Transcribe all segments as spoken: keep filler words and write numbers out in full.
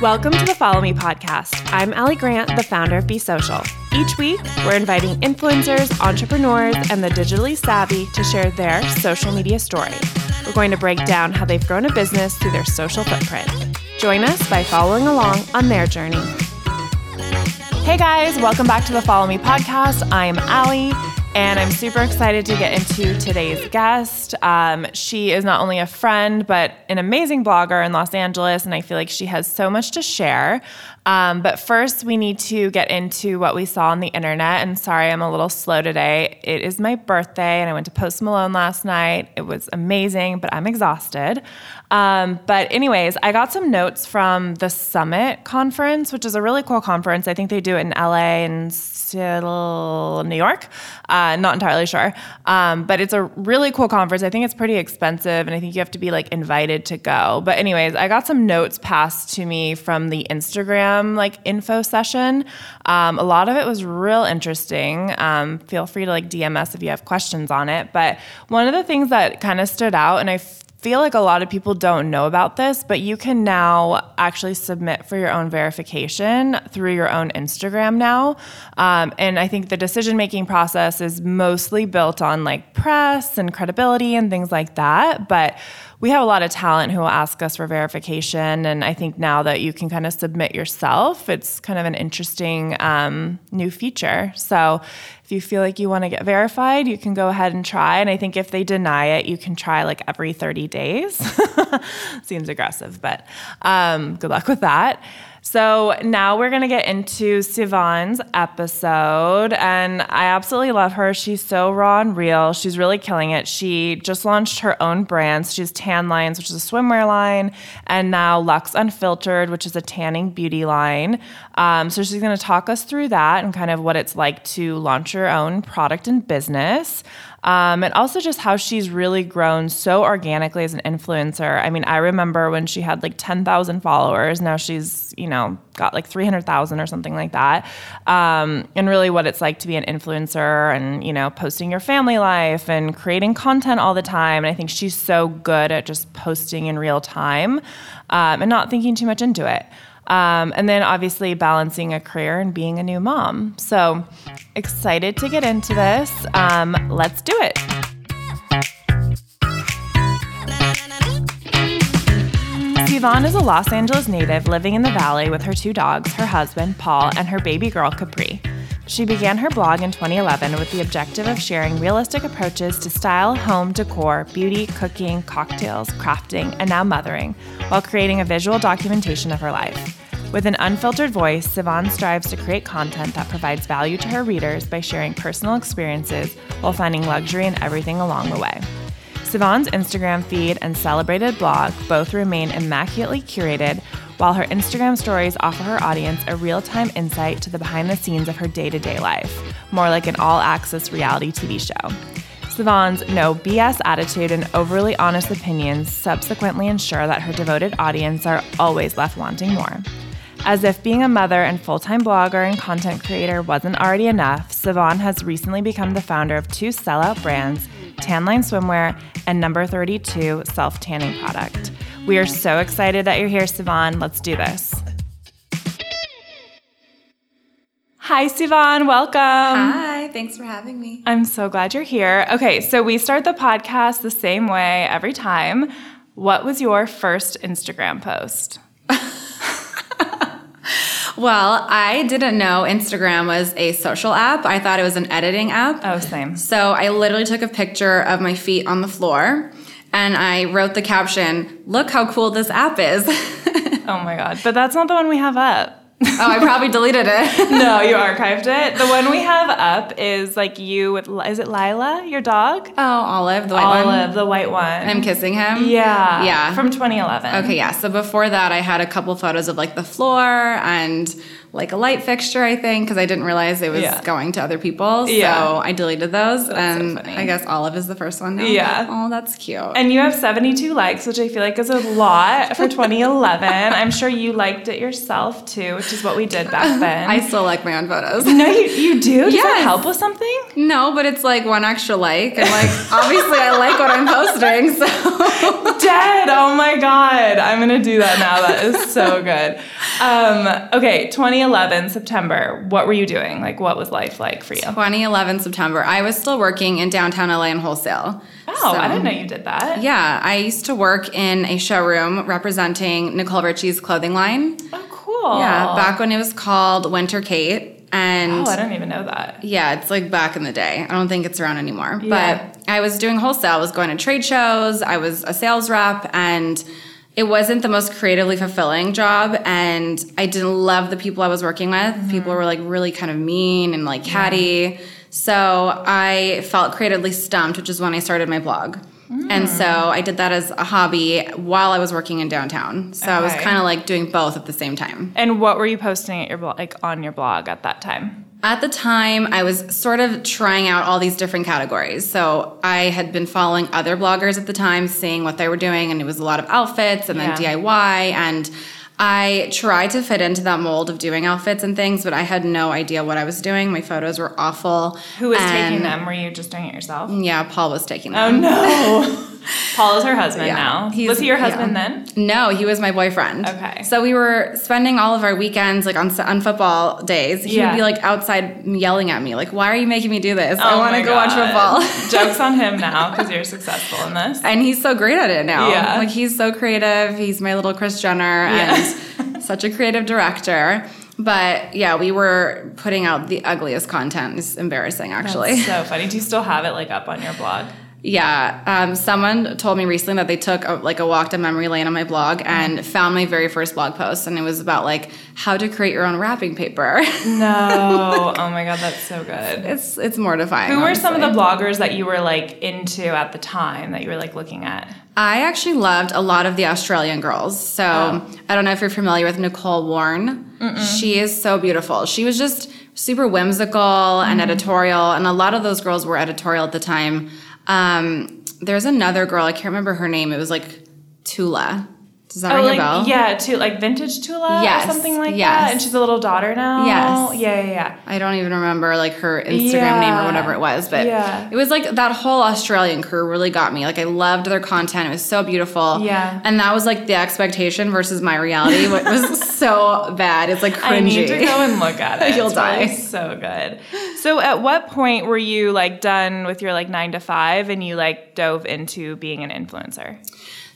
Welcome to the Follow Me podcast. I'm Allie Grant, the founder of BeSocial. Each week, we're inviting influencers, entrepreneurs, and the digitally savvy to share their social media story. We're going to break down how they've grown a business through their social footprint. Join us by following along on their journey. Hey guys, welcome back to the Follow Me podcast. I'm Allie, and I'm super excited to get into today's guest. Um, she is not only a friend, but an amazing blogger in Los Angeles, and I feel like she has so much to share. Um, but first, we need to get into what we saw on the internet, and sorry I'm a little slow today. It is my birthday, and I went to Post Malone last night. It was amazing, but I'm exhausted. Um, but anyways, I got some notes from the Summit conference, which is a really cool conference. I think they do it in L A and still New York. Um, Uh, not entirely sure, um, but it's a really cool conference. I think it's pretty expensive, and I think you have to be like invited to go. But anyways, I got some notes passed to me from the Instagram like info session. Um, a lot of it was real interesting. Um, feel free to like D M us if you have questions on it. But one of the things that kind of stood out, and I f- feel like a lot of people don't know about this, but you can now actually submit for your own verification through your own Instagram now. Um, and I think the decision-making process is mostly built on like press and credibility and things like that. But we have a lot of talent who will ask us for verification. And I think now that you can kind of submit yourself, it's kind of an interesting um, new feature. So if you feel like you want to get verified, you can go ahead and try. And I think if they deny it, you can try like every thirty days. Seems aggressive, but um, good luck with that. So now we're going to get into Sivan's episode, and I absolutely love her. She's so raw and real. She's really killing it. She just launched her own brands. She has Tan Lines, which is a swimwear line, and now Luxe Unfiltered, which is a tanning beauty line. Um, so she's going to talk us through that and kind of what it's like to launch your own product and business. Um, and also just how she's really grown so organically as an influencer. I mean, I remember when she had like ten thousand followers. Now she's, you know, got like three hundred thousand or something like that. Um, and really what it's like to be an influencer and, you know, posting your family life and creating content all the time. And I think she's so good at just posting in real time um, and not thinking too much into it. Um, and then obviously balancing a career and being a new mom. So excited to get into this. Um, let's do it. Sivan is a Los Angeles native living in the Valley with her two dogs, her husband, Paul, and her baby girl, Capri. She began her blog in twenty eleven with the objective of sharing realistic approaches to style, home, decor, beauty, cooking, cocktails, crafting, and now mothering, while creating a visual documentation of her life. With an unfiltered voice, Sivan strives to create content that provides value to her readers by sharing personal experiences while finding luxury in everything along the way. Sivan's Instagram feed and celebrated blog both remain immaculately curated, while her Instagram stories offer her audience a real-time insight to the behind-the-scenes of her day-to-day life, more like an all-access reality T V show. Sivan's no B S attitude and overly honest opinions subsequently ensure that her devoted audience are always left wanting more. As if being a mother and full-time blogger and content creator wasn't already enough, Sivan has recently become the founder of two sellout brands, Tan Line Swimwear and number thirty-two self-tanning product. We are so excited that you're here, Sivan. Let's do this. Hi, Sivan. Welcome. Hi. Thanks for having me. I'm so glad you're here. Okay, so we start the podcast the same way every time. What was your first Instagram post? Well, I didn't know Instagram was a social app. I thought it was an editing app. Oh, same. So I literally took a picture of my feet on the floor, and I wrote the caption, "Look how cool this app is." Oh, my God. But that's not the one we have up. Oh, I probably deleted it. No, you archived it. The one we have up is like you with, is it Lila, your dog? Oh, Olive, the white Olive, one. Olive, the white one. And I'm kissing him? Yeah. Yeah. From twenty eleven. Okay, yeah. So before that, I had a couple photos of like the floor and like a light fixture, I think, because I didn't realize it was yeah. going to other people. So yeah. I deleted those. That's and so I guess Olive is the first one now. Yeah. Like, oh, that's cute. And you have seventy-two likes, which I feel like is a lot for twenty eleven. I'm sure you liked it yourself, too, which is what we did back then. I still like my own photos. No, you, you do? Does yes. that help with something? No, but it's like one extra like. And like, obviously, I like what I'm posting. So dead. Oh, my God. I'm going to do that now. That is so good. Um, okay, twenty eleven September, what were you doing? Like, what was life like for you? twenty eleven September, I was still working in downtown L A in wholesale. Oh, so, I didn't know you did that. Yeah, I used to work in a showroom representing Nicole Richie's clothing line. Oh, cool. Yeah, back when it was called Winter Kate. And oh, I don't even know that. Yeah, it's like back in the day. I don't think it's around anymore. Yeah. But I was doing wholesale. I was going to trade shows. I was a sales rep, and it wasn't the most creatively fulfilling job, and I didn't love the people I was working with. Mm-hmm. People were, like, really kind of mean and, like, catty. Yeah. So I felt creatively stumped, which is when I started my blog. Mm. And so I did that as a hobby while I was working in downtown. So okay. I was kind of, like, doing both at the same time. And what were you posting at your blog, like, on your blog at that time? At the time, I was sort of trying out all these different categories. So I had been following other bloggers at the time, seeing what they were doing, and it was a lot of outfits and yeah. then D I Y. And I tried to fit into that mold of doing outfits and things, but I had no idea what I was doing. My photos were awful. Who was and taking them? Were you just doing it yourself? Yeah, Paul was taking them. Oh, no. Paul is her husband yeah, now. Was he your husband yeah. then? No, he was my boyfriend. Okay. So we were spending all of our weekends, like, on on football days. He yeah. would be, like, outside yelling at me, like, why are you making me do this? Oh I want to go God. watch football. Joke's on him now because you're successful in this. And he's so great at it now. Yeah. Like, he's so creative. He's my little Kris Jenner yeah. and such a creative director. But, yeah, we were putting out the ugliest content. It's embarrassing, actually. That's so funny. Do you still have it, like, up on your blog? Yeah, um, someone told me recently that they took a, like a walk down memory lane on my blog and found my very first blog post, and it was about like how to create your own wrapping paper. No, like, oh my God, that's so good. It's it's mortifying. Who were honestly. some of the bloggers that you were like into at the time that you were like looking at? I actually loved a lot of the Australian girls. So oh. I don't know if you're familiar with Nicole Warren. Mm-mm. She is so beautiful. She was just super whimsical and mm-hmm. editorial, and a lot of those girls were editorial at the time. Um, there's another girl, I can't remember her name. It was like Tula. Does that oh, ring like, a bell? Yeah, to, like vintage Tula yes, or something like yes. that. And she's a little daughter now. Yes. Yeah, yeah, yeah. I don't even remember like her Instagram yeah. name or whatever it was, but yeah. it was like that whole Australian crew really got me. Like I loved their content. It was so beautiful. Yeah. And that was like the expectation versus my reality. It was so bad. It's like cringy. I need to go and look at it. You'll it's die. Really so good. So at what point were you like done with your like nine to five and you like dove into being an influencer?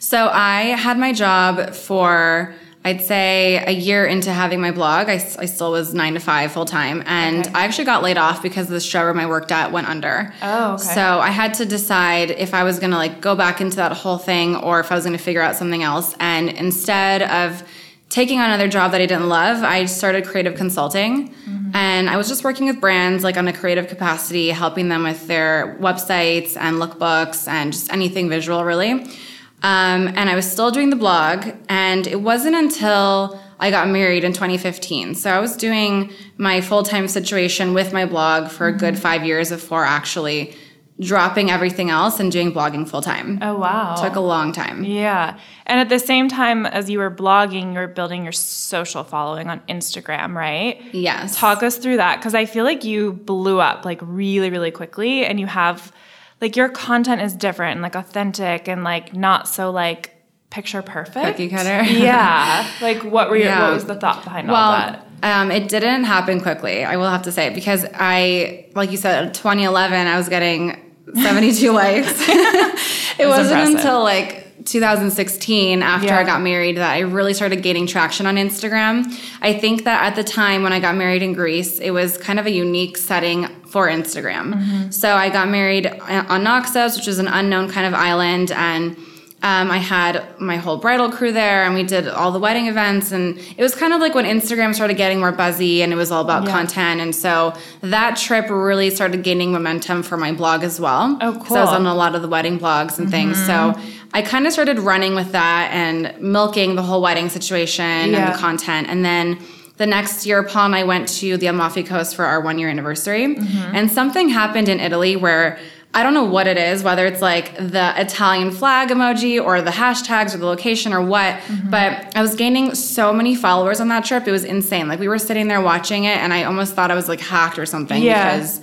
So I had my job for, I'd say, a year into having my blog. I, I still was nine to five full time. And okay. I actually got laid off because the showroom I worked at went under. Oh, okay. So I had to decide if I was going to like go back into that whole thing or if I was going to figure out something else. And instead of taking on another job that I didn't love, I started creative consulting. Mm-hmm. And I was just working with brands like on a creative capacity, helping them with their websites and lookbooks and just anything visual really. Um, and I was still doing the blog, and it wasn't until I got married in twenty fifteen. So I was doing my full-time situation with my blog for a good five years before actually dropping everything else and doing blogging full-time. Oh, wow. It took a long time. Yeah. And at the same time as you were blogging, you were building your social following on Instagram, right? Yes. Talk us through that, because I feel like you blew up, like, really, really quickly, and you have... Like, your content is different and, like, authentic and, like, not so, like, picture perfect. Cookie cutter. Yeah. Like, what were your, yeah. what was the thought behind well, all that? Um, it didn't happen quickly, I will have to say, because I, like you said, in twenty eleven, I was getting seventy-two likes. It wasn't impressive. Until, like... two thousand sixteen, after yeah. I got married, that I really started gaining traction on Instagram. I think that at the time when I got married in Greece, it was kind of a unique setting for Instagram. Mm-hmm. So I got married on Naxos, which is an unknown kind of island, and um, I had my whole bridal crew there, and we did all the wedding events, and it was kind of like when Instagram started getting more buzzy, and it was all about yeah. content, and so that trip really started gaining momentum for my blog as well. Oh, cool. Because I was on a lot of the wedding blogs and mm-hmm. things, so... I kind of started running with that and milking the whole wedding situation yeah. and the content. And then the next year, Paul and I went to the Amalfi Coast for our one-year anniversary. Mm-hmm. And something happened in Italy where I don't know what it is, whether it's like the Italian flag emoji or the hashtags or the location or what, mm-hmm. but I was gaining so many followers on that trip. It was insane. Like we were sitting there watching it and I almost thought I was like hacked or something yeah. because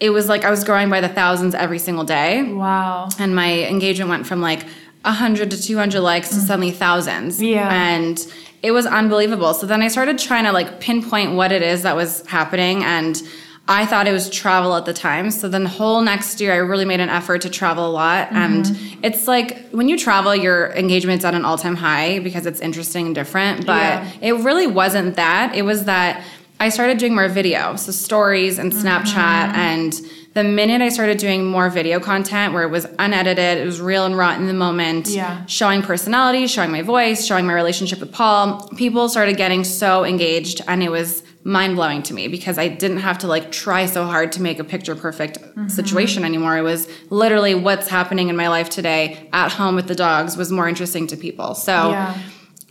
it was like I was growing by the thousands every single day. Wow. And my engagement went from like one hundred to two hundred likes mm-hmm. to suddenly thousands. Yeah. And it was unbelievable. So then I started trying to like pinpoint what it is that was happening, and I thought it was travel at the time. So then the whole next year, I really made an effort to travel a lot. Mm-hmm. And it's like when you travel, your engagement's at an all-time high because it's interesting and different. But yeah. it really wasn't that. It was that I started doing more video, so stories and Snapchat. Mm-hmm. And the minute I started doing more video content where it was unedited, it was real and raw in the moment, yeah. showing personality, showing my voice, showing my relationship with Paul, people started getting so engaged, and it was mind-blowing to me because I didn't have to like try so hard to make a picture-perfect mm-hmm. situation anymore. It was literally what's happening in my life today at home with the dogs was more interesting to people. So yeah.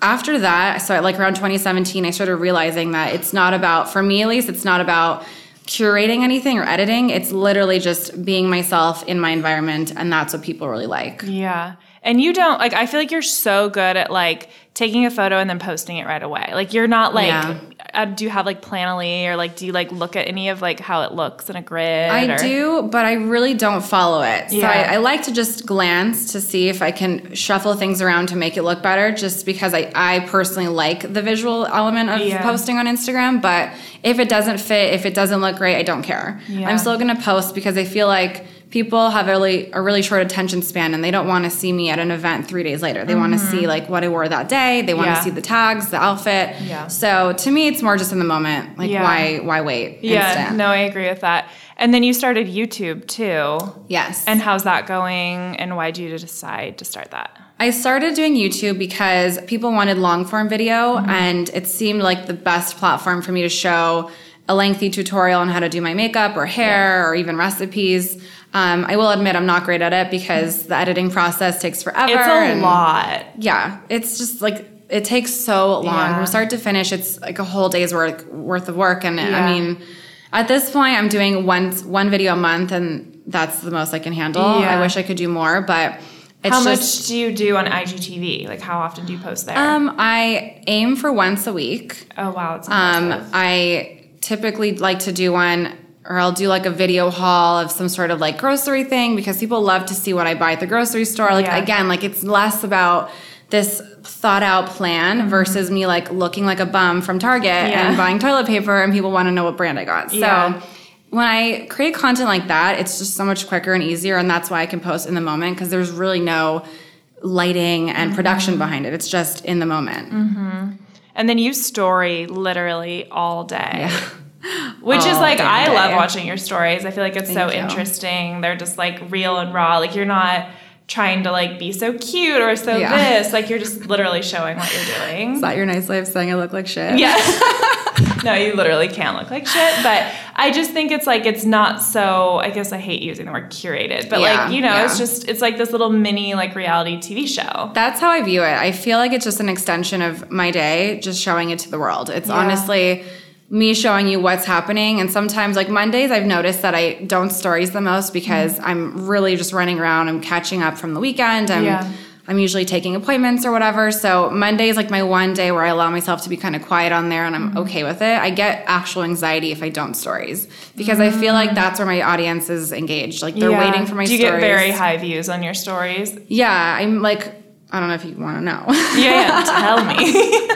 after that, so like around twenty seventeen, I started realizing that it's not about, for me at least, it's not about curating anything or editing. It's literally just being myself in my environment, and that's what people really like. Yeah. And you don't, like, I feel like you're so good at, like, taking a photo and then posting it right away. Like, you're not, like, yeah. uh, do you have, like, Planoly, or, like, do you, like, look at any of, like, how it looks in a grid? I or? do, but I really don't follow it. Yeah. So I, I like to just glance to see if I can shuffle things around to make it look better, just because I, I personally like the visual element of yeah. posting on Instagram. But if it doesn't fit, if it doesn't look great, I don't care. Yeah. I'm still going to post because I feel like people have a really, a really short attention span, and they don't want to see me at an event three days later. They mm-hmm. want to see like what I wore that day. They want yeah. to see the tags, the outfit. Yeah. So to me, it's more just in the moment. Like yeah. why why wait? Yeah, Instant. No, I agree with that. And then you started YouTube too. Yes. And how's that going, and why did you decide to start that? I started doing YouTube because people wanted long-form video, mm-hmm. and it seemed like the best platform for me to show a lengthy tutorial on how to do my makeup or hair yeah. or even recipes. Um, I will admit I'm not great at it because the editing process takes forever. It's a lot. Yeah. It's just like it takes so long. Yeah. From start to finish, it's like a whole day's work, worth of work. And yeah. I mean, at this point, I'm doing one, one video a month, and that's the most I can handle. Yeah. I wish I could do more, but it's how just, much do you do on I G T V? Like, how often do you post there? Um, I aim for once a week. Oh, wow. It's impressive. Um, I typically like to do one, or I'll do like a video haul of some sort of like grocery thing because people love to see what I buy at the grocery store. Like yeah. again, like it's less about this thought out plan mm-hmm. versus me like looking like a bum from Target yeah. and buying toilet paper, and people want to know what brand I got. So yeah. when I create content like that, it's just so much quicker and easier, and that's why I can post in the moment because there's really no lighting and mm-hmm. production behind it. It's just in the moment. Mm-hmm. And then you story literally all day. Yeah. Which oh, is like, okay. I love watching your stories. I feel like it's Thank so you. interesting. They're just like real and raw. Like you're not trying to like be so cute or so yeah. this. Like you're just literally showing what you're doing. Is that your nice way of saying I look like shit? Yeah. No, you literally can't look like shit. But I just think it's like, it's not so, I guess I hate using the word curated, but yeah, like, you know, yeah. it's just, it's like this little mini like reality T V show. That's how I view it. I feel like it's just an extension of my day, just showing it to the world. It's yeah. honestly me showing you what's happening. And sometimes like Mondays, I've noticed that I don't stories the most because mm-hmm. I'm really just running around. I'm catching up from the weekend. I'm, yeah. I'm usually taking appointments or whatever. So Monday's like my one day where I allow myself to be kind of quiet on there, and I'm mm-hmm. okay with it. I get actual anxiety if I don't stories because mm-hmm. I feel like that's where my audience is engaged. Like they're yeah. waiting for my stories. Do you stories. get very high views on your stories? Yeah. I'm like, I don't know if you want to know. Yeah, yeah. Tell me.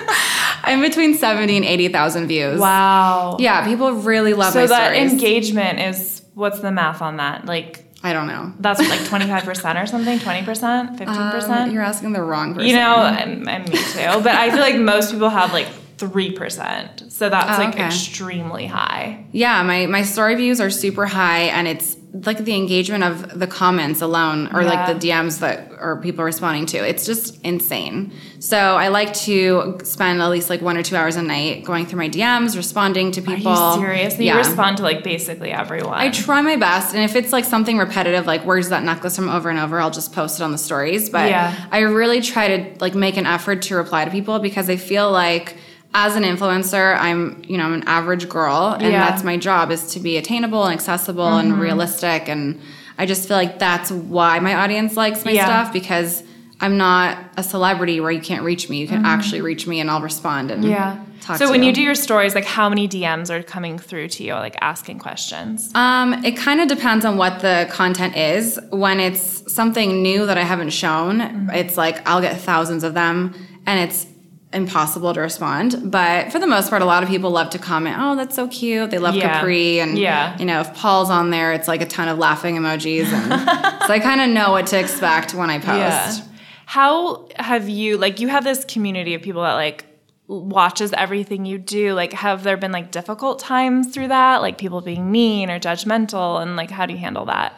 I'm between seventy and eighty thousand views. Wow. Yeah, people really love so my stories. So that engagement is, what's the math on that? Like, I don't know. That's like twenty-five percent or something? twenty percent? fifteen percent? Um, you're asking the wrong person. You know, and, and me too. But I feel like most people have like three percent. So that's oh, like okay. extremely high. Yeah, my, my story views are super high, and it's like the engagement of the comments alone or yeah. like the D Ms that are people responding to. It's just insane. So I like to spend at least like one or two hours a night going through my D Ms, responding to people. Are you serious? Yeah. You respond to like basically everyone. I try my best. And if it's like something repetitive, like where's that necklace from over and over, I'll just post it on the stories. But yeah. I really try to like make an effort to reply to people because I feel like as an influencer, I'm, you know, I'm an average girl, and yeah. that's my job, is to be attainable and accessible mm-hmm. and realistic. And I just feel like that's why my audience likes my yeah. stuff, because I'm not a celebrity where you can't reach me. You can mm-hmm. actually reach me, and I'll respond and yeah. talk so to you. So when you do your stories, like, how many D Ms are coming through to you, like, asking questions? Um, it kind of depends on what the content is. When it's something new that I haven't shown, mm-hmm. it's like I'll get thousands of them, and it's impossible to respond. But for the most part, a lot of people love to comment, oh, that's so cute. They love yeah. Capri. And, yeah. you know, if Paul's on there, it's like a ton of laughing emojis. And so I kind of know what to expect when I post. Yeah. How have you, like, you have this community of people that, like, watches everything you do. Like, have there been, like, difficult times through that? Like, people being mean or judgmental? And, like, how do you handle that?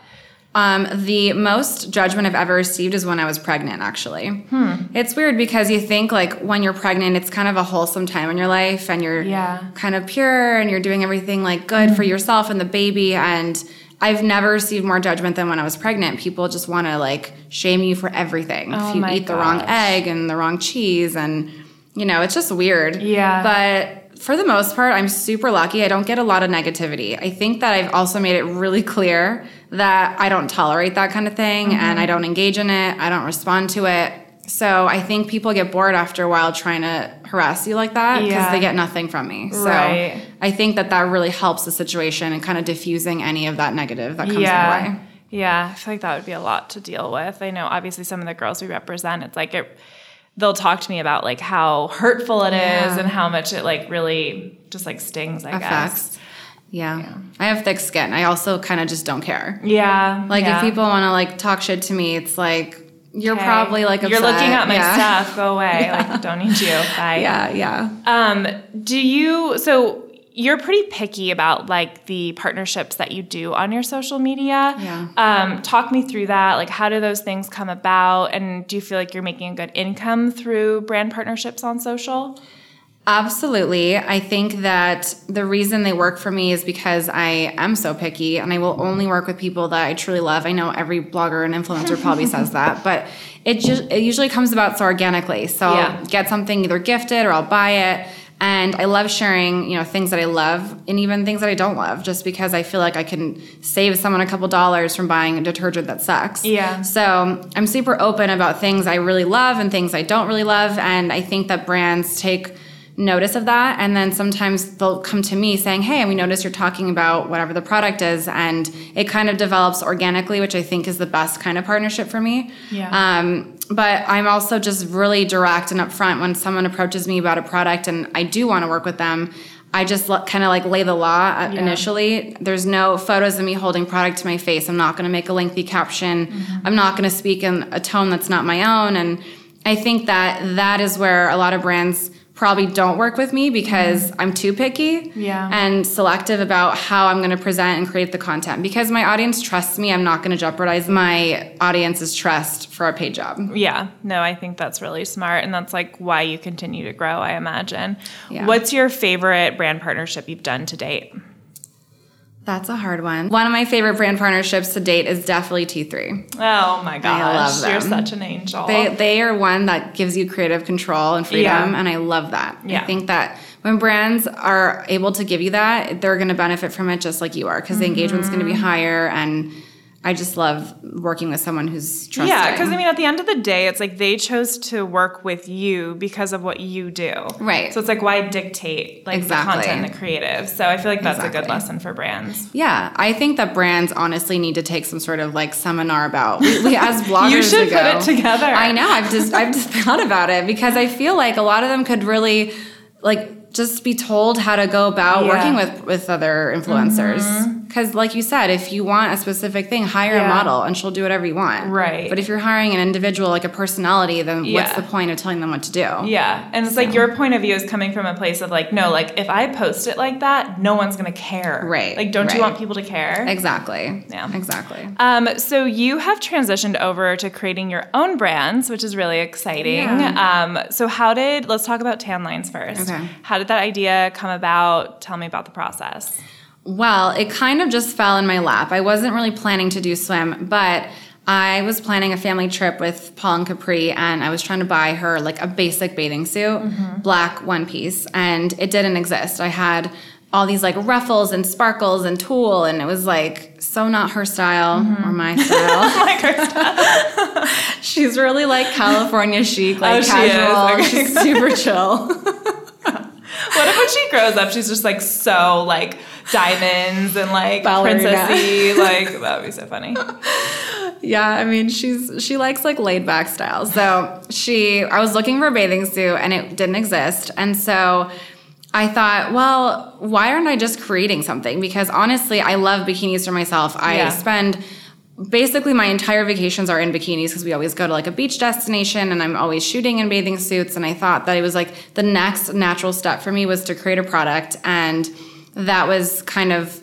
Um, the most judgment I've ever received is when I was pregnant, actually. Hmm. It's weird because you think, like, when you're pregnant, it's kind of a wholesome time in your life, and you're yeah. kind of pure, and you're doing everything, like, good mm-hmm. for yourself and the baby. And I've never received more judgment than when I was pregnant. People just want to, like, shame you for everything. Oh, if you eat gosh. the wrong egg and the wrong cheese, and, you know, it's just weird. Yeah. But for the most part, I'm super lucky. I don't get a lot of negativity. I think that I've also made it really clear that I don't tolerate that kind of thing, mm-hmm. and I don't engage in it. I don't respond to it. So I think people get bored after a while trying to harass you like that, because yeah. they get nothing from me. So right. I think that that really helps the situation and kind of diffusing any of that negative that comes yeah. in the way. Yeah, I feel like that would be a lot to deal with. I know obviously some of the girls we represent, it's like it... they'll talk to me about, like, how hurtful it yeah. is and how much it, like, really just, like, stings, I Affects. guess. Yeah. yeah. I have thick skin. I also kind of just don't care. Yeah. Like, yeah. if people want to, like, talk shit to me, it's like, you're okay. probably, like, upset. You're looking at my yeah. stuff. Go away. Yeah. Like, don't need you. Bye. Yeah, yeah. Um, do you – so you're pretty picky about, like, the partnerships that you do on your social media. Yeah. Um, talk me through that. Like, how do those things come about? And do you feel like you're making a good income through brand partnerships on social? Absolutely. I think that the reason they work for me is because I am so picky, and I will only work with people that I truly love. I know every blogger and influencer probably says that, but it ju- it usually comes about so organically. So yeah. I'll get something either gifted or I'll buy it. And I love sharing, you know, things that I love and even things that I don't love, just because I feel like I can save someone a couple dollars from buying a detergent that sucks. Yeah. So I'm super open about things I really love and things I don't really love. And I think that brands take notice of that. And then sometimes they'll come to me saying, hey, we noticed you're talking about whatever the product is. And it kind of develops organically, which I think is the best kind of partnership for me. Yeah. Um, but I'm also just really direct and upfront when someone approaches me about a product and I do want to work with them. I just l- kind of like lay the law yeah. initially. There's no photos of me holding product to my face. I'm not going to make a lengthy caption. Mm-hmm. I'm not going to speak in a tone that's not my own. And I think that that is where a lot of brands probably don't work with me, because I'm too picky yeah. and selective about how I'm going to present and create the content. Because my audience trusts me, I'm not going to jeopardize my audience's trust for a paid job. Yeah. No, I think that's really smart. And that's, like, why you continue to grow, I imagine. Yeah. What's your favorite brand partnership you've done to date? That's a hard one. One of my favorite brand partnerships to date is definitely T three. Oh my gosh. I love them. You're such an angel. They they are one that gives you creative control and freedom, yeah. and I love that. Yeah. I think that when brands are able to give you that, they're going to benefit from it just like you are, because mm-hmm. the engagement's going to be higher, and I just love working with someone who's trusting. Yeah, because, I mean, at the end of the day, it's like they chose to work with you because of what you do. Right. So it's like, why dictate, like, exactly. the content and the creative? So I feel like that's exactly. a good lesson for brands. Yeah. I think that brands honestly need to take some sort of, like, seminar about, we, as bloggers you should ago, put it together. I know. I've just I've just thought about it, because I feel like a lot of them could really, like, just be told how to go about yeah. working with, with other influencers. Because mm-hmm. like you said, if you want a specific thing, hire yeah. a model and she'll do whatever you want. Right. But if you're hiring an individual, like a personality, then yeah. what's the point of telling them what to do? Yeah. And it's so. like your point of view is coming from a place of, like, no, like, if I post it like that, no one's going to care. Right. Like, don't right. you want people to care? Exactly. Yeah. Exactly. Um, so you have transitioned over to creating your own brands, which is really exciting. Yeah. Um, so how did, let's talk about Tan Lines first. Okay. How How did that idea come about? Tell me about the process. Well, it kind of just fell in my lap. I wasn't really planning to do swim, but I was planning a family trip with Paul and Capri, and I was trying to buy her like a basic bathing suit, mm-hmm. black one piece, and it didn't exist. I had all these like ruffles and sparkles and tulle, and it was like so not her style mm-hmm. or my style. Like her style. She's really like California chic, like oh, casual. She is. Okay. She's super chill. What if when she grows up, she's just, like, so, like, diamonds and, like, princessy? Like, that would be so funny. Yeah, I mean, she's she likes, like, laid-back styles. So she – I was looking for a bathing suit, and it didn't exist. And so I thought, well, why aren't I just creating something? Because, honestly, I love bikinis for myself. I yeah. spend – basically, my entire vacations are in bikinis because we always go to like a beach destination and I'm always shooting in bathing suits. And I thought that it was like the next natural step for me was to create a product. And that was kind of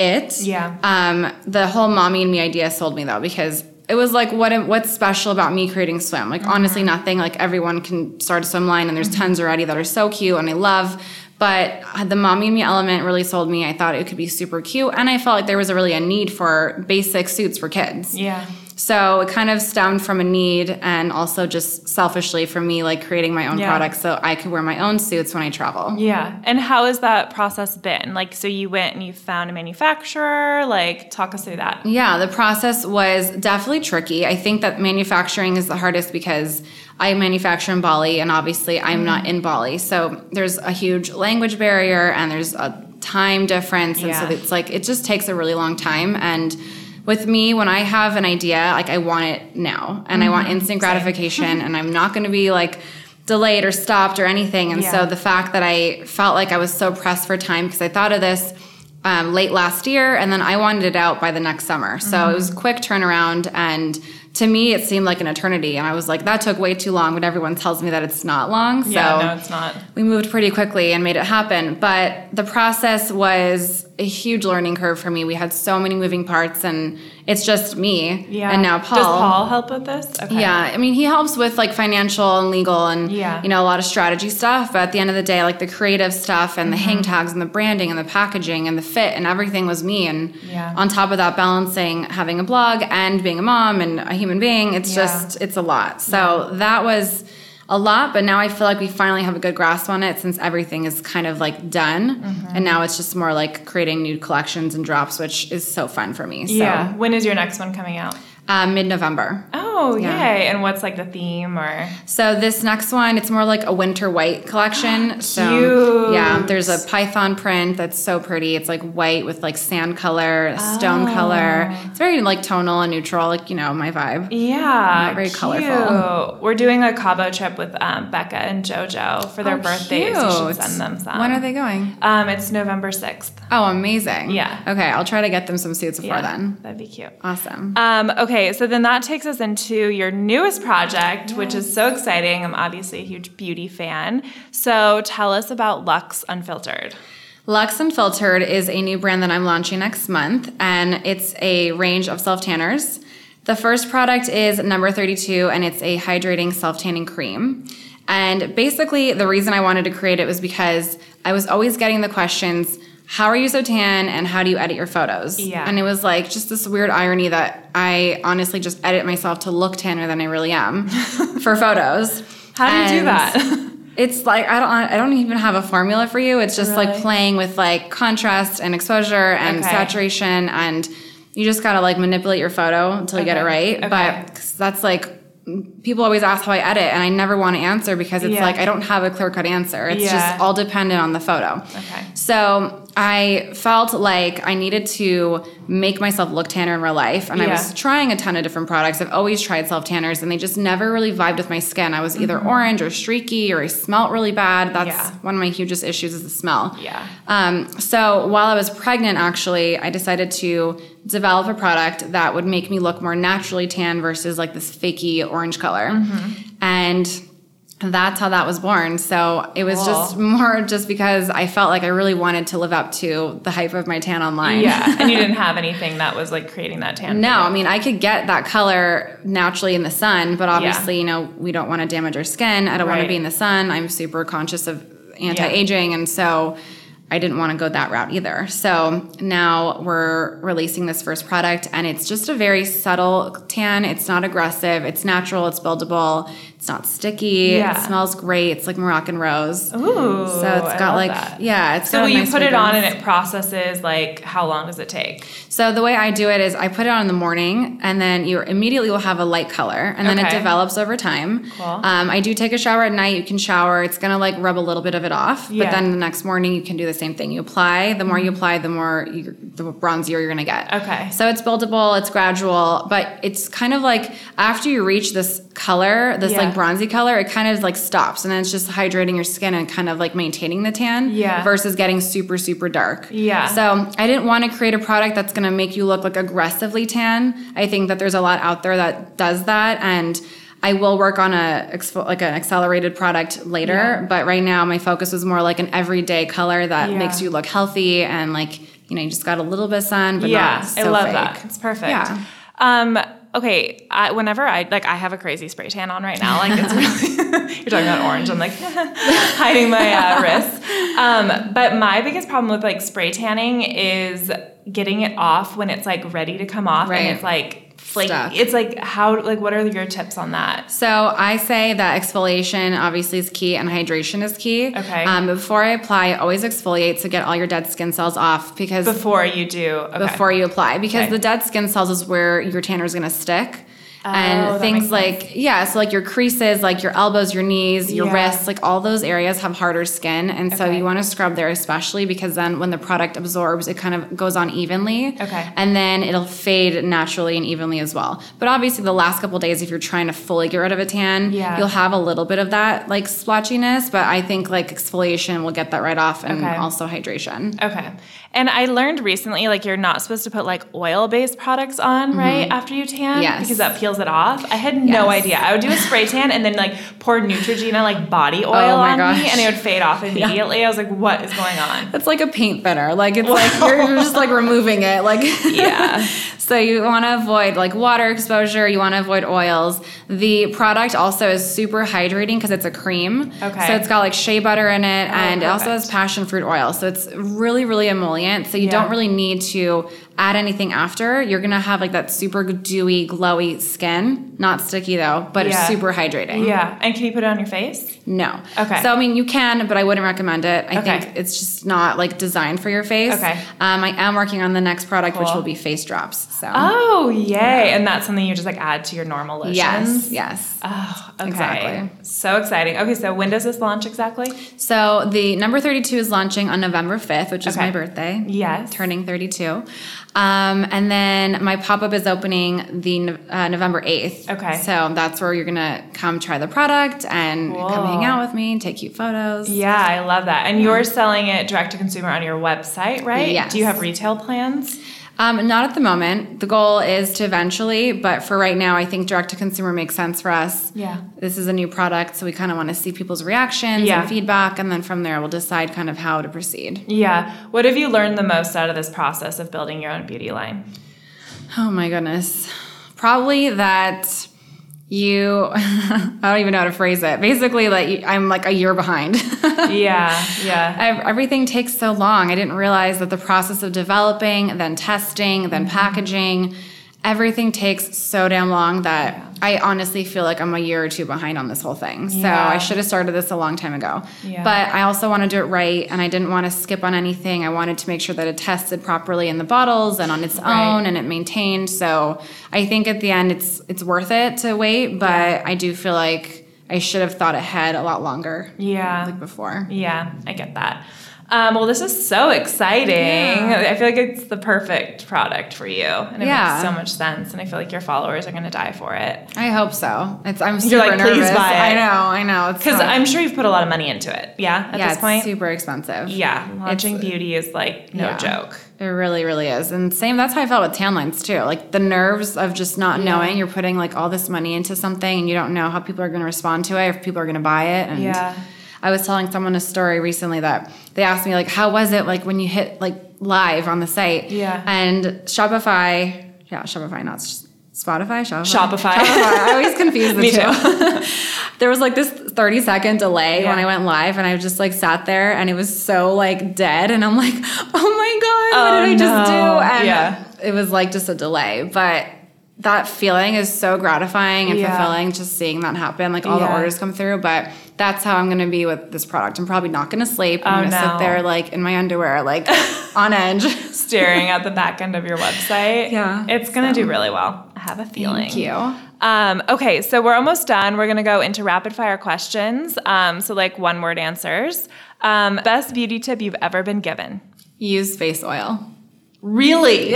it. Yeah. Um, the whole mommy and me idea sold me though, because it was like, what what's special about me creating swim? Like, mm-hmm. honestly, nothing. Like, everyone can start a swim line and there's mm-hmm. tons already that are so cute and I love. But the mommy and me element really sold me. I thought it could be super cute. And I felt like there was a really a need for basic suits for kids. Yeah. So it kind of stemmed from a need and also just selfishly for me, like creating my own yeah. products so I could wear my own suits when I travel. Yeah. And how has that process been? Like, so you went and you found a manufacturer, like talk us through that. Yeah. The process was definitely tricky. I think that manufacturing is the hardest because I manufacture in Bali and obviously I'm mm-hmm. not in Bali. So there's a huge language barrier and there's a time difference. And yeah. so it's like, it just takes a really long time. And with me, when I have an idea, like I want it now and mm-hmm. I want instant gratification and I'm not going to be like delayed or stopped or anything. And yeah. so the fact that I felt like I was so pressed for time because I thought of this um, late last year and then I wanted it out by the next summer. So mm-hmm. it was quick turnaround and to me it seemed like an eternity and I was like, that took way too long, but everyone tells me that it's not long. So yeah, no, it's not. We moved pretty quickly and made it happen. But the process was a huge learning curve for me. We had so many moving parts and it's just me yeah. and now Paul. Does Paul help with this? Okay. Yeah. I mean, he helps with like financial and legal and, yeah. you know, a lot of strategy stuff. But at the end of the day, like the creative stuff and mm-hmm. the hang tags and the branding and the packaging and the fit and everything was me. And yeah. on top of that, balancing having a blog and being a mom and a human being, it's yeah. just, it's a lot. So yeah. that was a lot, but now I feel like we finally have a good grasp on it since everything is kind of like done. Mm-hmm. And now it's just more like creating new collections and drops, which is so fun for me. So. Yeah. When is your next one coming out? Uh, mid-November. Oh, yeah. Yay. And what's like the theme or? So this next one, it's more like a winter white collection. Cute. So yeah, there's a python print that's so pretty. It's like white with like sand color, oh. stone color. It's very like tonal and neutral, like, you know, my vibe. Yeah. Not very cute. Colorful. We're doing a Cabo trip with um, Becca and Jojo for their oh, birthdays. Cute. You should send them some. When are they going? Um, it's November sixth. Oh, amazing. Yeah. Okay. I'll try to get them some suits before yeah, then. That'd be cute. Awesome. Um, okay. Okay, so then that takes us into your newest project, which is so exciting. I'm obviously a huge beauty fan. So tell us about Luxe Unfiltered. Luxe Unfiltered is a new brand that I'm launching next month, and it's a range of self-tanners. The first product is number thirty-two, and it's a hydrating self-tanning cream. And basically, the reason I wanted to create it was because I was always getting the questions, how are you so tan and how do you edit your photos? Yeah. And it was like just this weird irony that I honestly just edit myself to look tanner than I really am for photos. How do you do that? It's like, I don't I don't even have a formula for you. It's just really? Like playing with like contrast and exposure and okay. saturation, and you just got to like manipulate your photo until you okay. get it right. Okay. But that's like, people always ask how I edit, and I never want to answer because it's yeah. like I don't have a clear-cut answer. It's yeah. just all dependent on the photo. Okay. So I felt like I needed to make myself look tanner in real life, and yeah. I was trying a ton of different products. I've always tried self-tanners, and they just never really vibed with my skin. I was either mm-hmm. orange or streaky, or I smelt really bad. That's yeah. one of my hugest issues is the smell. Yeah. Um, so while I was pregnant, actually, I decided to develop a product that would make me look more naturally tan versus like this fakey orange color. Mm-hmm. And that's how that was born. So it was cool. just more just because I felt like I really wanted to live up to the hype of my tan online. Yeah. And you didn't have anything that was like creating that tan. No, I mean, I could get that color naturally in the sun, but obviously, yeah. you know, we don't want to damage our skin. I don't right. want to be in the sun. I'm super conscious of anti-aging. Yeah. And so I didn't want to go that route either. So now we're releasing this first product, and it's just a very subtle tan. It's not aggressive. It's natural. It's buildable. It's not sticky. Yeah. It smells great. It's like Moroccan rose. Ooh, so it's got like that. yeah. It's so got will nice you put fragrance. It on and it processes. Like, how long does it take? So the way I do it is I put it on in the morning, and then you immediately will have a light color, and then okay. it develops over time. Cool. Um, I do take a shower at night. You can shower. It's gonna like rub a little bit of it off, yeah. but then the next morning you can do the same thing. You apply. The more you apply, the more you, the bronzier you're gonna get. Okay. So it's buildable. It's gradual, but it's kind of like after you reach this color, this yeah. like bronzy color, it kind of like stops, and then it's just hydrating your skin and kind of like maintaining the tan yeah. versus getting super, super dark. Yeah. So I didn't want to create a product that's going to make you look like aggressively tan. I think that there's a lot out there that does that, and I will work on a like an accelerated product later, yeah. but right now my focus was more like an everyday color that yeah. makes you look healthy and like, you know, you just got a little bit of sun, but yeah, not so I love fake. That. It's perfect. Yeah. Um, Okay, I, whenever I, like, I have a crazy spray tan on right now. Like, it's really, you're talking about orange. I'm, like, hiding my uh, wrists. Um, but my biggest problem with, like, spray tanning is getting it off when it's, like, ready to come off. Right. And it's, like... Like, stuff. It's like, how, like, what are your tips on that? So I say that exfoliation obviously is key and hydration is key. Okay. Um, before I apply, I always exfoliate to get all your dead skin cells off because before you do, okay. before you apply, because okay. the dead skin cells is where your tanner is going to stick. Oh, and things like, yeah, so like your creases, like your elbows, your knees, your yeah. wrists, like all those areas have harder skin. And okay. so you want to scrub there especially because then when the product absorbs, it kind of goes on evenly. Okay. And then it'll fade naturally and evenly as well. But obviously the last couple of days, if you're trying to fully get rid of a tan, yeah. you'll have a little bit of that like splotchiness. But I think like exfoliation will get that right off, and okay. also hydration. Okay. And I learned recently, like, you're not supposed to put like oil-based products on, mm-hmm. right, after you tan? Yes. Because that peels it off. I had yes. no idea. I would do a spray tan and then like pour Neutrogena like body oil oh on gosh. me, and it would fade off immediately. Yeah. I was like, what is going on? It's like a paint thinner. Like, it's like you're, you're just like removing it. Like, yeah. So you want to avoid like water exposure. You want to avoid oils. The product also is super hydrating because it's a cream. Okay. So it's got like shea butter in it, oh, and perfect. It also has passion fruit oil. So it's really, really emollient. So you yeah. don't really need to add anything after. You're going to have like that super dewy, glowy skin. Not sticky though, but yeah. it's super hydrating. Yeah. And can you put it on your face? No. Okay. So, I mean, you can, but I wouldn't recommend it. I okay. think it's just not like designed for your face. Okay. Um, I am working on the next product, cool. which will be face drops. So. Oh, yay. Yeah. And that's something you just like add to your normal lotions? Yes. Yes. Oh, okay. Exactly. So exciting. Okay. So when does this launch exactly? So the number thirty-two is launching on November fifth, which is okay. my birthday. Yes. Turning thirty-two. Um, and then my pop-up is opening the uh, November eighth. Okay. So that's where you're going to come try the product and cool. come hang out with me, take cute photos. Yeah, I love that. And you're selling it direct-to-consumer on your website, right? Yes. Do you have retail plans? Um, not at the moment. The goal is to eventually, but for right now, I think direct-to-consumer makes sense for us. Yeah. This is a new product, so we kind of want to see people's reactions yeah. and feedback, and then from there, we'll decide kind of how to proceed. Yeah. What have you learned the most out of this process of building your own beauty line? Oh, my goodness. Probably that... You, I don't even know how to phrase it. Basically, like, I'm like a year behind. yeah, yeah. I've, everything takes so long. I didn't realize that the process of developing, then testing, then mm-hmm. packaging, everything takes so damn long that yeah. I honestly feel like I'm a year or two behind on this whole thing. So yeah. I should have started this a long time ago. Yeah. But I also want to do it right, and I didn't want to skip on anything. I wanted to make sure that it tested properly in the bottles and on its right. own, and it maintained. So I think at the end it's it's worth it to wait, but yeah. I do feel like I should have thought ahead a lot longer. Yeah. Like before. Yeah, I get that. Um, well, this is so exciting. Yeah. I feel like it's the perfect product for you. And it yeah. makes so much sense. And I feel like your followers are going to die for it. I hope so. It's I'm super You're like, nervous. Please buy it. I know, I know. Because I'm sure you've put a lot of money into it. Yeah, at yeah, this point? Yeah, it's super expensive. Yeah. Launching it's, beauty is like no yeah. joke. It really, really is. And same, that's how I felt with tan lines too. Like the nerves of just not yeah. knowing. You're putting like all this money into something and you don't know how people are going to respond to it, if people are going to buy it. And yeah. I was telling someone a story recently that they asked me, like, how was it, like, when you hit, like, live on the site? Yeah. And Shopify, yeah, Shopify, not Spotify? Shopify? Shopify. Shopify. I always confuse the Me two. Too. There was like this thirty second delay yeah. when I went live, and I just like sat there and it was so like dead, and I'm like, oh my God, what oh, did I no. just do? And yeah. it was like just a delay. But that feeling is so gratifying and yeah. fulfilling, just seeing that happen, like all yeah. the orders come through. But that's how I'm going to be with this product. I'm probably not going to sleep. I'm oh, going to no. sit there like in my underwear, like on edge. Staring at the back end of your website. Yeah. It's going to so. do really well. I have a feeling. Thank you. Um, okay, so we're almost done. We're going to go into rapid fire questions. Um, so like one word answers. Um, best beauty tip you've ever been given? Use face oil. Really?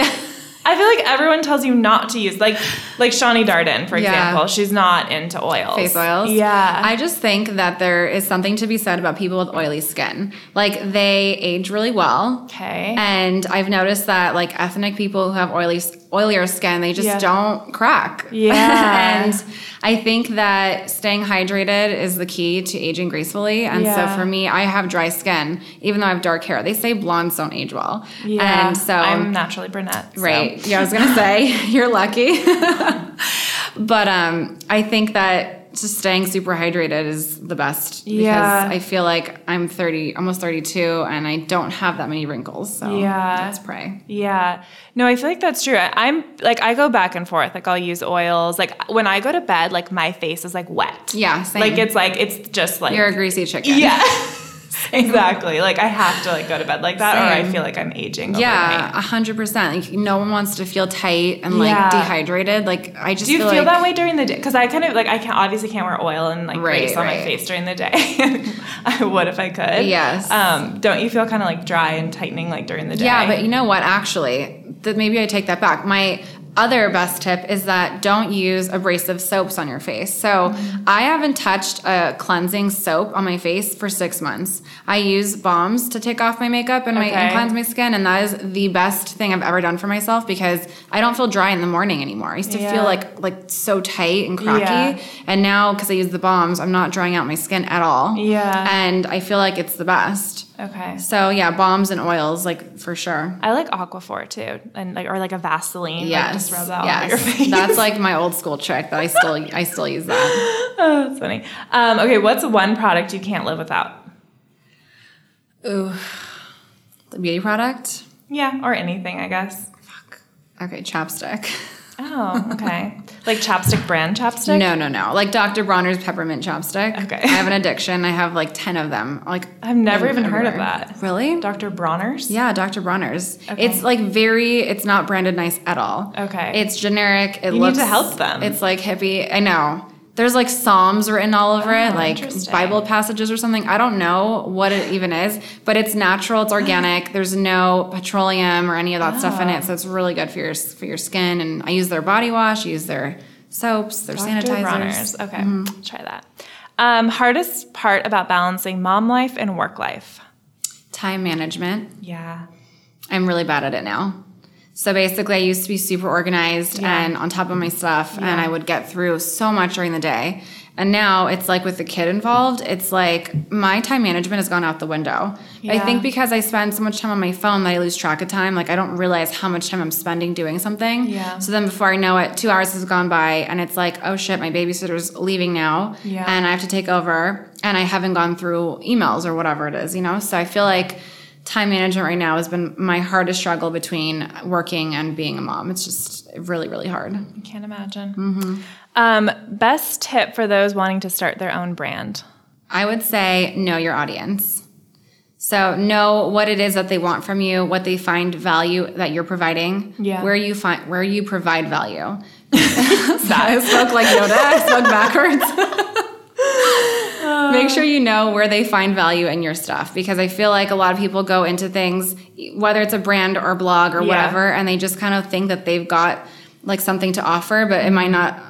I feel like everyone tells you not to use, like like Shani Darden, for example. Yeah. She's not into oils. Face oils? Yeah. I just think that there is something to be said about people with oily skin. Like, they age really well. Okay. And I've noticed that, like, ethnic people who have oily oilier skin, they just yeah. don't crack. Yeah. And I think that staying hydrated is the key to aging gracefully. And yeah. so for me, I have dry skin, even though I have dark hair. They say blondes don't age well. Yeah. And so I'm naturally brunette. So. Right. Yeah, I was going to say, you're lucky. But um, I think that just staying super hydrated is the best. Because yeah. I feel like I'm thirty, almost thirty-two, and I don't have that many wrinkles. So yeah. let's pray. Yeah. No, I feel like that's true. I, I'm like, I go back and forth. Like, I'll use oils. Like, when I go to bed, like, my face is, like, wet. Yeah, same. Like, it's like, it's just like. You're a greasy chicken. Yeah. Exactly. Like, I have to, like, go to bed like that, Same. Or I feel like I'm aging overnight. Yeah, one hundred percent. Like, no one wants to feel tight and, like, yeah. dehydrated. Like, I just feel Do you feel, feel like, that way during the day? Because I kind of, like, I can't, obviously can't wear oil and, like, right, grease on right. my face during the day. I would if I could. Yes. Um, don't you feel kind of, like, dry and tightening, like, during the day? Yeah, but you know what? Actually, th- maybe I take that back. My... other best tip is that don't use abrasive soaps on your face. So mm-hmm. I haven't touched a cleansing soap on my face for six months. I use balms to take off my makeup and, okay. my, and cleanse my skin, and that is the best thing I've ever done for myself because I don't feel dry in the morning anymore. I used to yeah. feel like like so tight and crocky, yeah. and now because I use the balms, I'm not drying out my skin at all. Yeah, and I feel like it's the best. Okay. So yeah, balms and oils, like for sure. I like Aquaphor too, and like or like a Vaseline. Yes. Like, just rub that yes. all over your face. That's like my old school trick that I still I still use that. Oh, that's funny. Um, okay, what's one product you can't live without? Ooh, the beauty product. Yeah, or anything, I guess. Fuck. Okay, chapstick. Oh, okay. Like chapstick brand chapstick? No, no, no. Like Doctor Bronner's peppermint chapstick. Okay. I have an addiction. I have like ten of them. Like I've never even everywhere. heard of that. Really? Doctor Bronner's? Yeah, Doctor Bronner's. Okay. It's like very, it's not branded nice at all. Okay. It's generic. It you looks, need to help them. It's like hippie. I know. There's like Psalms written all over oh, it, like Bible passages or something. I don't know what it even is, but it's natural, it's organic. There's no petroleum or any of that oh. stuff in it, so it's really good for your for your skin. And I use their body wash, use their soaps, their Doctor sanitizers. Bronner's. Okay, mm-hmm. Try that. Um, hardest part about balancing mom life and work life? Time management. Yeah, I'm really bad at it now. So basically I used to be super organized yeah. and on top of my stuff yeah. and I would get through so much during the day. And now it's like with the kid involved, it's like my time management has gone out the window. Yeah. I think because I spend so much time on my phone that I lose track of time. Like I don't realize how much time I'm spending doing something. Yeah. So then before I know it, two hours has gone by and it's like, oh shit, my babysitter's leaving now yeah. and I have to take over and I haven't gone through emails or whatever it is, you know? So I feel like time management right now has been my hardest struggle between working and being a mom. It's just really, really hard. I can't imagine. Mm-hmm. Um, best tip for those wanting to start their own brand? I would say know your audience. So know what it is that they want from you, what they find value that you're providing, yeah. where you find where you provide value. I spoke like Yoda. I spoke backwards. Make sure you know where they find value in your stuff because I feel like a lot of people go into things, whether it's a brand or a blog or yeah. whatever, and they just kind of think that they've got like something to offer, but it might not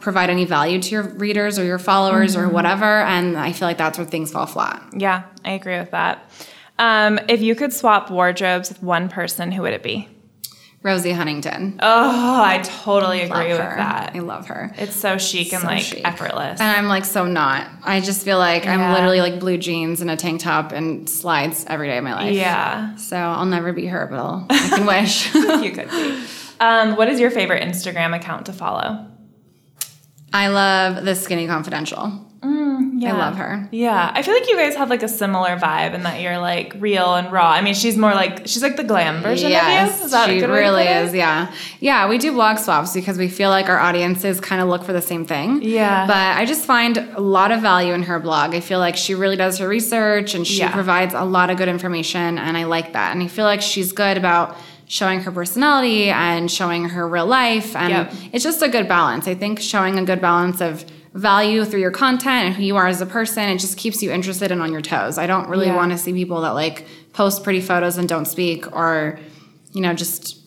provide any value to your readers or your followers mm-hmm. or whatever. And I feel like that's where things fall flat. Yeah, I agree with that. Um, if you could swap wardrobes with one person, who would it be? Rosie Huntington. Oh, I totally I agree with her. that. I love her. It's so chic and so like chic. effortless. And I'm like so not. I just feel like yeah. I'm literally like blue jeans and a tank top and slides every day of my life. Yeah. So I'll never be her, but I'll, I can wish. You could be. Um, what is your favorite Instagram account to follow? I love the Skinny Confidential. Mm, yeah. I love her. Yeah. I feel like you guys have like a similar vibe in that you're like real and raw. I mean, she's more like, she's like the glam version yes, of you. Is that she a good really way to put is. It? Yeah. Yeah. We do blog swaps because we feel like our audiences kind of look for the same thing. Yeah. But I just find a lot of value in her blog. I feel like she really does her research and she yeah. provides a lot of good information. And I like that. And I feel like she's good about showing her personality and showing her real life. And yep. it's just a good balance. I think showing a good balance of value through your content and who you are as a person, it just keeps you interested and on your toes. I don't really yeah. want to see people that like post pretty photos and don't speak, or, you know, just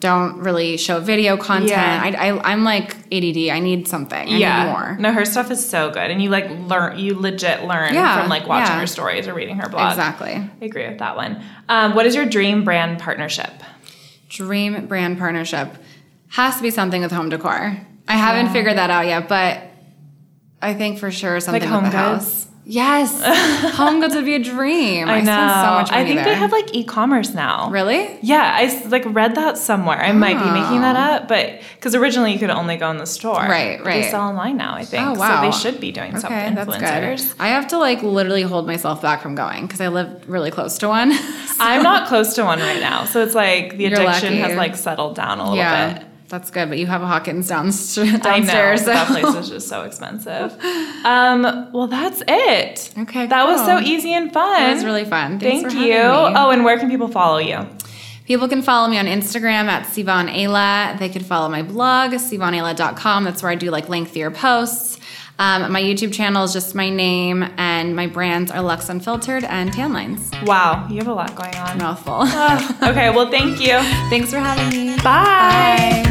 don't really show video content. Yeah. I, I, I'm like A D D. I need something. I yeah. need more. No, her stuff is so good. And you like learn, you legit learn yeah. from like watching yeah. her stories or reading her blog. Exactly. I agree with that one. Um, what is your dream brand partnership? Dream brand partnership has to be something with home decor. I haven't yeah. figured that out yet, but I think for sure something like home with the goods. House. Yes. Home goods would be a dream. I, I know. Spend so much money I think there. They have like e-commerce now. Really? Yeah. I like read that somewhere. I oh. might be making that up, but because originally you could only go in the store. Right, right. But they sell online now, I think. Oh, wow. So they should be doing okay, something influencers. That's good. I have to like literally hold myself back from going because I live really close to one. So. I'm not close to one right now. So it's like the You're addiction lucky. Has like settled down a little yeah. bit. That's good, but you have a Hawkins downstairs. I know, so. That place is just so expensive. Um, well, that's it. Okay, That cool. was so easy and fun. It was really fun. Thanks Thank you. Oh, and where can people follow you? People can follow me on Instagram at Sivanayla. They can follow my blog, Sivanayla dot com. That's where I do like lengthier posts. Um, my YouTube channel is just my name, and my brands are Luxe Unfiltered and Tan Lines. Wow, you have a lot going on. Mouthful. Oh, okay, well, thank you. Thanks for having me. Bye. Bye.